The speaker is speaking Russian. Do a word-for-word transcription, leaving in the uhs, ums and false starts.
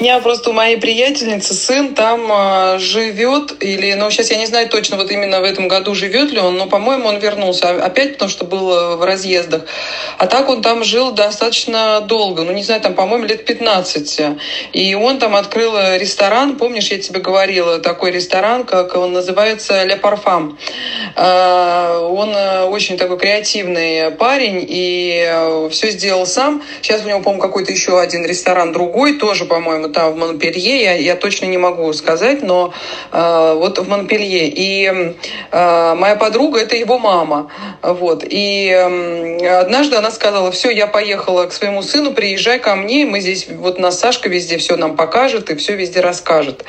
У меня просто у моей приятельницы сын там э, живет, или, ну, сейчас я не знаю точно, вот именно в этом году живет ли он, но, по-моему, он вернулся опять, потому что был в разъездах. А так он там жил достаточно долго, ну, не знаю, там, по-моему, лет пятнадцать. И он там открыл ресторан, помнишь, я тебе говорила, такой ресторан, как он называется, Le Parfum. Э, он очень такой креативный парень и все сделал сам. Сейчас у него, по-моему, какой-то еще один ресторан, другой тоже, по-моему, там в Монпелье, я, я точно не могу сказать, но э, вот в Монпелье. И э, моя подруга — это его мама. Вот. И э, однажды она сказала: все, я поехала к своему сыну, приезжай ко мне, мы здесь, вот нас Сашка везде все нам покажет и все везде расскажет.